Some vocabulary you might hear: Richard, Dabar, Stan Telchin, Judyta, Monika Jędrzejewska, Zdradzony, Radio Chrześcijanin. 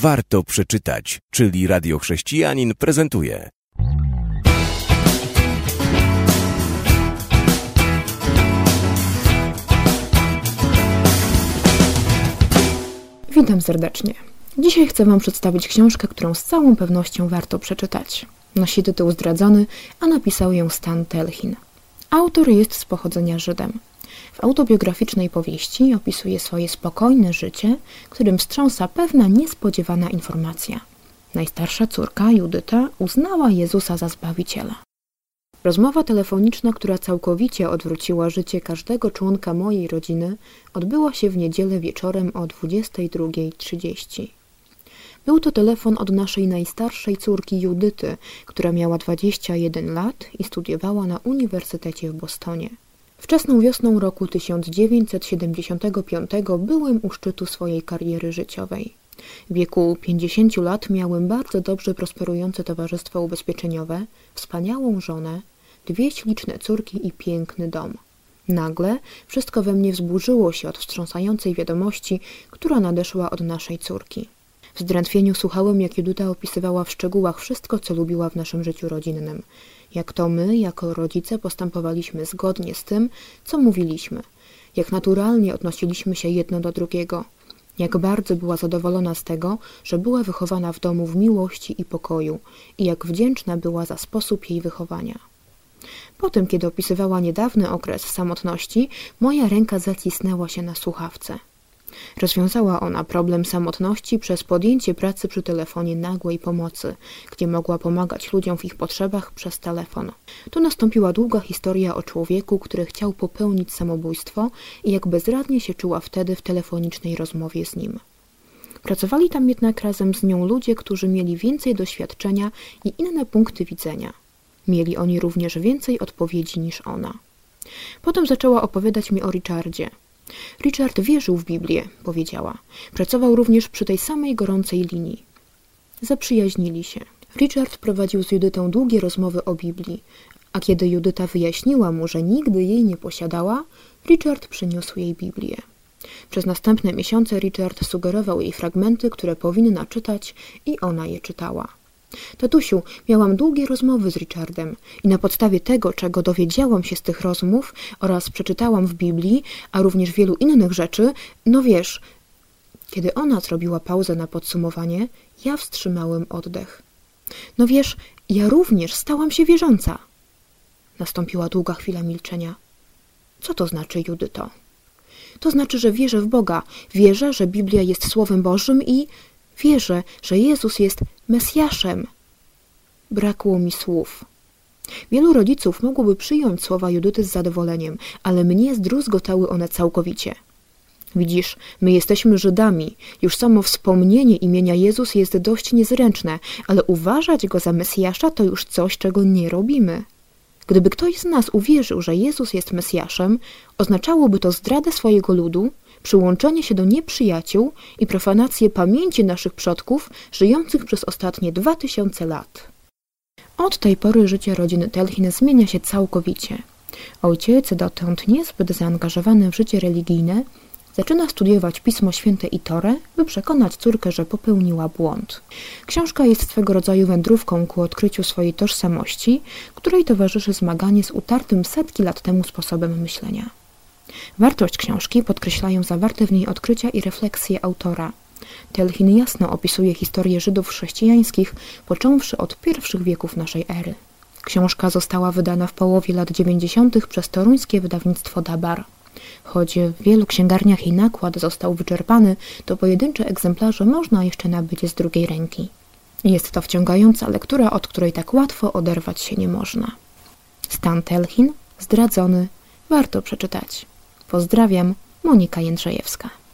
warto przeczytać, czyli Radio Chrześcijanin prezentuje. Witam serdecznie. Dzisiaj chcę Wam przedstawić książkę, którą z całą pewnością warto przeczytać. Nosi tytuł Zdradzony, a napisał ją Stan Telchin. Autor jest z pochodzenia Żydem. W autobiograficznej powieści opisuje swoje spokojne życie, którym wstrząsa pewna niespodziewana informacja. Najstarsza córka, Judyta, uznała Jezusa za Zbawiciela. Rozmowa telefoniczna, która całkowicie odwróciła życie każdego członka mojej rodziny, odbyła się w niedzielę wieczorem o 22:30. Był to telefon od naszej najstarszej córki Judyty, która miała 21 lat i studiowała na Uniwersytecie w Bostonie. Wczesną wiosną roku 1975 byłem u szczytu swojej kariery życiowej. W wieku 50 lat miałem bardzo dobrze prosperujące towarzystwo ubezpieczeniowe, wspaniałą żonę, 2 śliczne córki i piękny dom. Nagle wszystko we mnie wzburzyło się od wstrząsającej wiadomości, która nadeszła od naszej córki. W zdrętwieniu słuchałem, jak Judyta opisywała w szczegółach wszystko, co lubiła w naszym życiu rodzinnym. Jak to my, jako rodzice, postępowaliśmy zgodnie z tym, co mówiliśmy. Jak naturalnie odnosiliśmy się jedno do drugiego. Jak bardzo była zadowolona z tego, że była wychowana w domu w miłości i pokoju i jak wdzięczna była za sposób jej wychowania. Potem, kiedy opisywała niedawny okres samotności, moja ręka zacisnęła się na słuchawce. Rozwiązała ona problem samotności przez podjęcie pracy przy telefonie nagłej pomocy, gdzie mogła pomagać ludziom w ich potrzebach przez telefon. Tu nastąpiła długa historia o człowieku, który chciał popełnić samobójstwo i jak bezradnie się czuła wtedy w telefonicznej rozmowie z nim. Pracowali tam jednak razem z nią ludzie, którzy mieli więcej doświadczenia i inne punkty widzenia. Mieli oni również więcej odpowiedzi niż ona. Potem zaczęła opowiadać mi o Richardzie. Richard wierzył w Biblię, powiedziała. Pracował również przy tej samej gorącej linii. Zaprzyjaźnili się. Richard prowadził z Judytą długie rozmowy o Biblii, a kiedy Judyta wyjaśniła mu, że nigdy jej nie posiadała, Richard przyniósł jej Biblię. Przez następne miesiące Richard sugerował jej fragmenty, które powinna czytać i ona je czytała. Tatusiu, miałam długie rozmowy z Richardem i na podstawie tego, czego dowiedziałam się z tych rozmów oraz przeczytałam w Biblii, a również wielu innych rzeczy, no wiesz... Kiedy ona zrobiła pauzę na podsumowanie, ja wstrzymałem oddech. No wiesz, ja również stałam się wierząca. Nastąpiła długa chwila milczenia. Co to znaczy, Judyto? To znaczy, że wierzę w Boga, wierzę, że Biblia jest Słowem Bożym i... Wierzę, że Jezus jest Mesjaszem. Brakło mi słów. Wielu rodziców mogłoby przyjąć słowa Judyty z zadowoleniem, ale mnie zdruzgotały one całkowicie. Widzisz, my jesteśmy Żydami. Już samo wspomnienie imienia Jezus jest dość niezręczne, ale uważać go za Mesjasza to już coś, czego nie robimy. Gdyby ktoś z nas uwierzył, że Jezus jest Mesjaszem, oznaczałoby to zdradę swojego ludu, przyłączenie się do nieprzyjaciół i profanację pamięci naszych przodków żyjących przez ostatnie 2000 lat. Od tej pory życie rodziny Telchin zmienia się całkowicie. Ojciec, dotąd niezbyt zaangażowany w życie religijne, zaczyna studiować Pismo Święte i Torę, by przekonać córkę, że popełniła błąd. Książka jest swego rodzaju wędrówką ku odkryciu swojej tożsamości, której towarzyszy zmaganie z utartym setki lat temu sposobem myślenia. Wartość książki podkreślają zawarte w niej odkrycia i refleksje autora. Telchin jasno opisuje historię Żydów chrześcijańskich, począwszy od pierwszych wieków naszej ery. Książka została wydana w połowie lat 90. przez toruńskie wydawnictwo Dabar. Choć w wielu księgarniach jej nakład został wyczerpany, to pojedyncze egzemplarze można jeszcze nabyć z drugiej ręki. Jest to wciągająca lektura, od której tak łatwo oderwać się nie można. Stan Telchin, Zdradzony, warto przeczytać. Pozdrawiam, Monika Jędrzejewska.